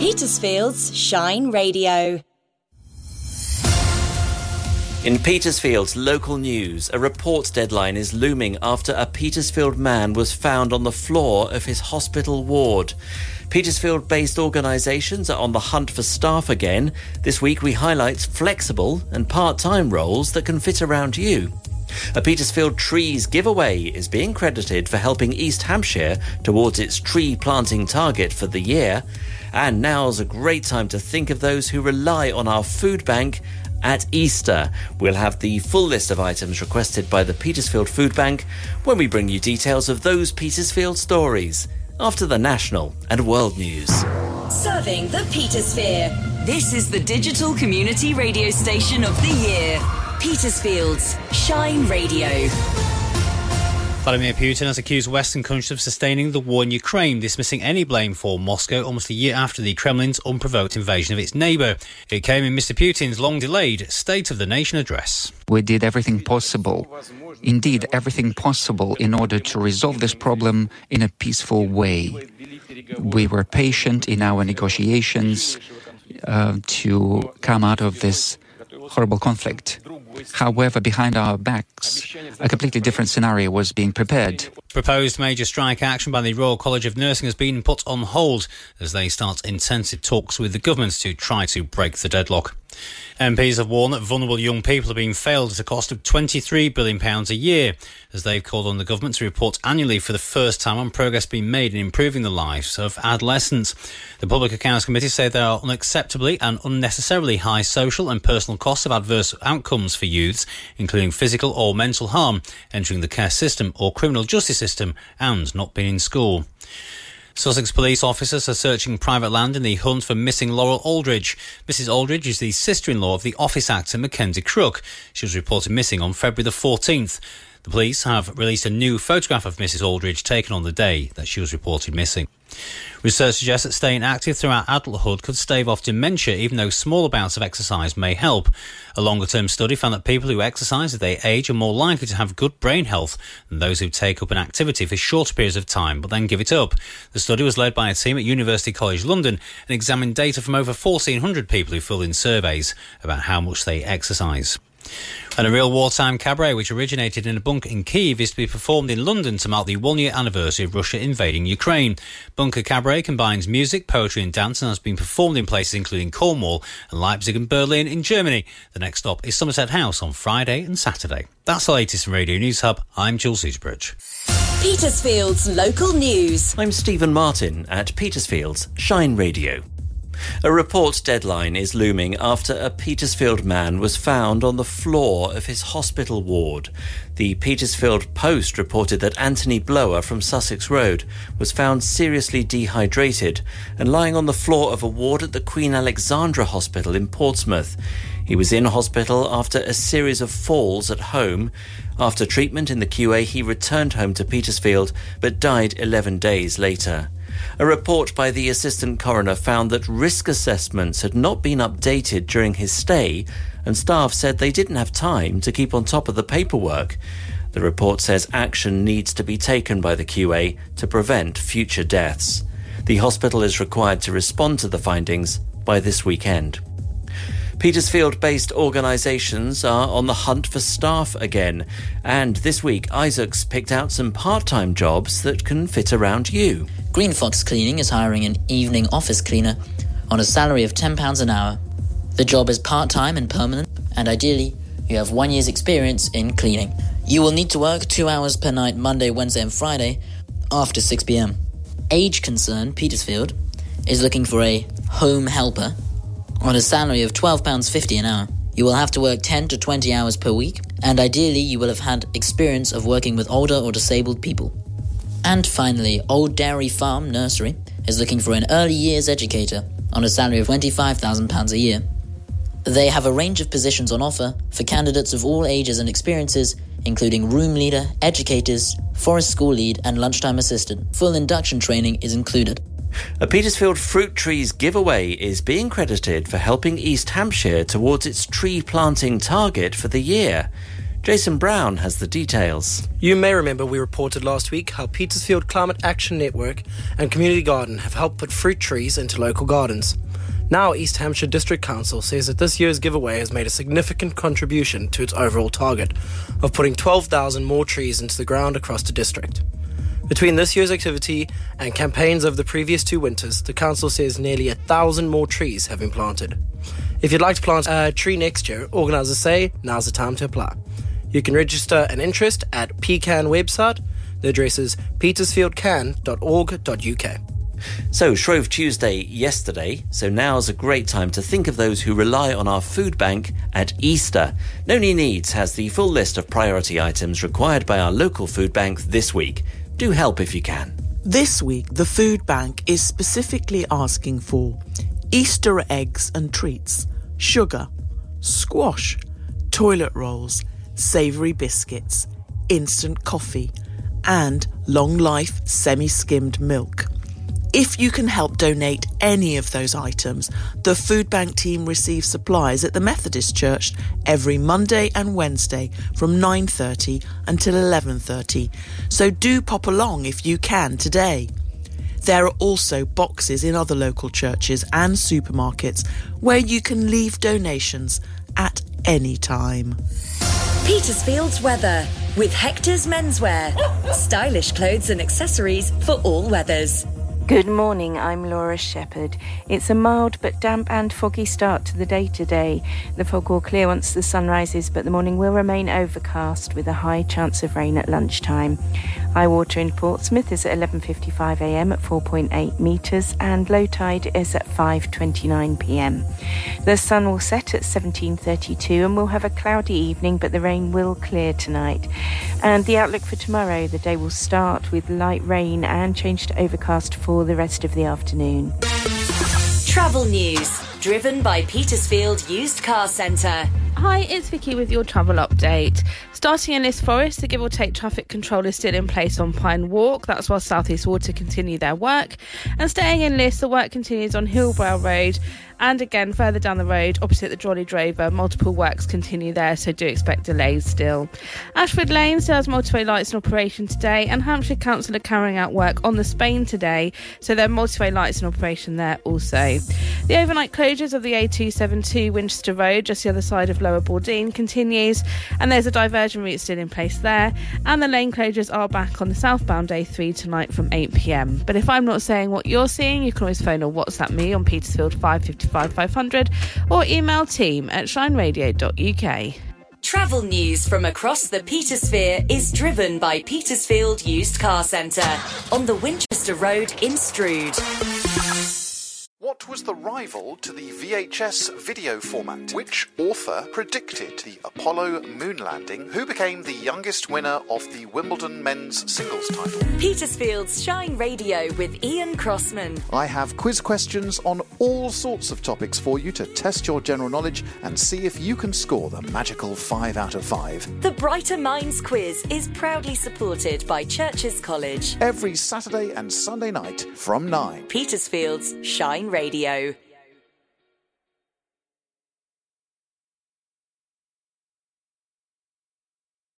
Petersfield's Shine Radio. In Petersfield's local news, a report deadline is looming after a Petersfield man was found on the floor of his hospital ward. Petersfield-based organisations are on the hunt for staff again. This week we highlight flexible and part-time roles that can fit around you. A Petersfield Trees giveaway is being credited for helping East Hampshire towards its tree planting target for the year. And now's a great time to think of those who rely on our food bank at Easter. We'll have the full list of items requested by the Petersfield Food Bank when we bring you details of those Petersfield stories after the national and world news. Serving the Petersphere. This is the digital community radio station of the year. Petersfield's Shine Radio. Vladimir Putin has accused Western countries of sustaining the war in Ukraine, dismissing any blame for Moscow almost a year after the Kremlin's unprovoked invasion of its neighbour. It came in Mr. Putin's long-delayed State of the Nation address. We did everything possible, indeed everything possible, in order to resolve this problem in a peaceful way. We were patient in our negotiations to come out of this horrible conflict. However, behind our backs, a completely different scenario was being prepared. Proposed major strike action by the Royal College of Nursing has been put on hold as they start intensive talks with the government to try to break the deadlock. MPs have warned that vulnerable young people are being failed at a cost of £23 billion a year, as they've called on the government to report annually for the first time on progress being made in improving the lives of adolescents. The Public Accounts Committee say there are unacceptably and unnecessarily high social and personal costs of adverse outcomes for youths, including physical or mental harm, entering the care system or criminal justice system, and not being in school. Sussex police officers are searching private land in the hunt for missing Laurel Aldridge. Mrs Aldridge is the sister-in-law of the Office actor Mackenzie Crook. She was reported missing on February the 14th. The police have released a new photograph of Mrs Aldridge taken on the day that she was reported missing. Research suggests that staying active throughout adulthood could stave off dementia, even though small amounts of exercise may help. A longer-term study found that people who exercise as they age are more likely to have good brain health than those who take up an activity for short periods of time but then give it up. The study was led by a team at University College London and examined data from over 1,400 people who filled in surveys about how much they exercise. And a real wartime cabaret, which originated in a bunker in Kyiv, is to be performed in London to mark the one-year anniversary of Russia invading Ukraine. Bunker Cabaret combines music, poetry and dance and has been performed in places including Cornwall and Leipzig and Berlin in Germany. The next stop is Somerset House on Friday and Saturday. That's the latest from Radio News Hub. I'm Jules Oosterbridge. Petersfield's local news. I'm Stephen Martin at Petersfield's Shine Radio. A report deadline is looming after a Petersfield man was found on the floor of his hospital ward. The Petersfield Post reported that Anthony Blower from Sussex Road was found seriously dehydrated and lying on the floor of a ward at the Queen Alexandra Hospital in Portsmouth. He was in hospital after a series of falls at home. After treatment in the QA, he returned home to Petersfield but died 11 days later. A report by the assistant coroner found that risk assessments had not been updated during his stay, and staff said they didn't have time to keep on top of the paperwork. The report says action needs to be taken by the QA to prevent future deaths. The hospital is required to respond to the findings by this weekend. Petersfield-based organisations are on the hunt for staff again, and this week Isaac's picked out some part-time jobs that can fit around you. Green Fox Cleaning is hiring an evening office cleaner on a salary of £10 an hour. The job is part-time and permanent, and ideally you have 1 year's experience in cleaning. You will need to work 2 hours per night Monday, Wednesday and Friday after 6 p.m. Age Concern, Petersfield, is looking for a home helper on a salary of £12.50 an hour. You will have to work 10 to 20 hours per week, and ideally you will have had experience of working with older or disabled people. And finally, Old Dairy Farm Nursery is looking for an early years educator on a salary of £25,000 a year. They have a range of positions on offer for candidates of all ages and experiences, including room leader, educators, forest school lead and lunchtime assistant. Full induction training is included. A Petersfield Fruit Trees giveaway is being credited for helping East Hampshire towards its tree planting target for the year. Jason Brown has the details. You may remember we reported last week how Petersfield Climate Action Network and Community Garden have helped put fruit trees into local gardens. Now East Hampshire District Council says that this year's giveaway has made a significant contribution to its overall target of putting 12,000 more trees into the ground across the district. Between this year's activity and campaigns over the previous two winters, the council says nearly 1,000 more trees have been planted. If you'd like to plant a tree next year, organisers say now's the time to apply. You can register an interest at PCAN website. The address is petersfieldcan.org.uk. So, Shrove Tuesday yesterday, so now's a great time to think of those who rely on our food bank at Easter. Noni Needs has the full list of priority items required by our local food bank this week. Do help if you can. This week, the food bank is specifically asking for Easter eggs and treats, sugar, squash, toilet rolls, savoury biscuits, instant coffee, and long-life semi-skimmed milk. If you can help donate any of those items, the food bank team receives supplies at the Methodist Church every Monday and Wednesday from 9:30 until 11:30. So do pop along if you can today. There are also boxes in other local churches and supermarkets where you can leave donations at any time. Petersfield's weather with Hector's Menswear. Stylish clothes and accessories for all weathers. Good morning, I'm Laura Shepherd. It's a mild but damp and foggy start to the day today. The fog will clear once the sun rises, but the morning will remain overcast with a high chance of rain at lunchtime. High water in Portsmouth is at 11:55am at 4.8 metres and low tide is at 5:29pm. The sun will set at 17:32 and we'll have a cloudy evening, but the rain will clear tonight. And the outlook for tomorrow, the day will start with light rain and change to overcast for the rest of the afternoon. Travel news driven by Petersfield Used Car Centre. Hi, it's Vicky with your travel update. Starting in Liss Forest, the give or take traffic control is still in place on Pine Walk. That's while South East Water continue their work. And staying in Liss, the work continues on Hillbrow Road. And again, further down the road, opposite the Jolly Drover, multiple works continue there, so do expect delays still. Ashford Lane still has motorway lights in operation today, and Hampshire Council are carrying out work on the Spain today, so there are motorway lights in operation there also. The overnight closures of the A272 Winchester Road, just the other side of Lower Bordeen, continues, and there's a diversion route still in place there, and the lane closures are back on the southbound A3 tonight from 8pm. But if I'm not saying what you're seeing, you can always phone or WhatsApp me on Petersfield 555. 5500 or email team@shineradio.uk. Travel news from across the Petersphere is driven by Petersfield Used Car Centre on the Winchester Road in Strood. What was the rival to the VHS video format? Which author predicted the Apollo moon landing? Who became the youngest winner of the Wimbledon men's singles title? Petersfield's Shine Radio with Ian Crossman. I have quiz questions on all sorts of topics for you to test your general knowledge and see if you can score the magical 5 out of 5. The Brighter Minds Quiz is proudly supported by Churches College. Every Saturday and Sunday night from 9. Petersfield's Shine Radio.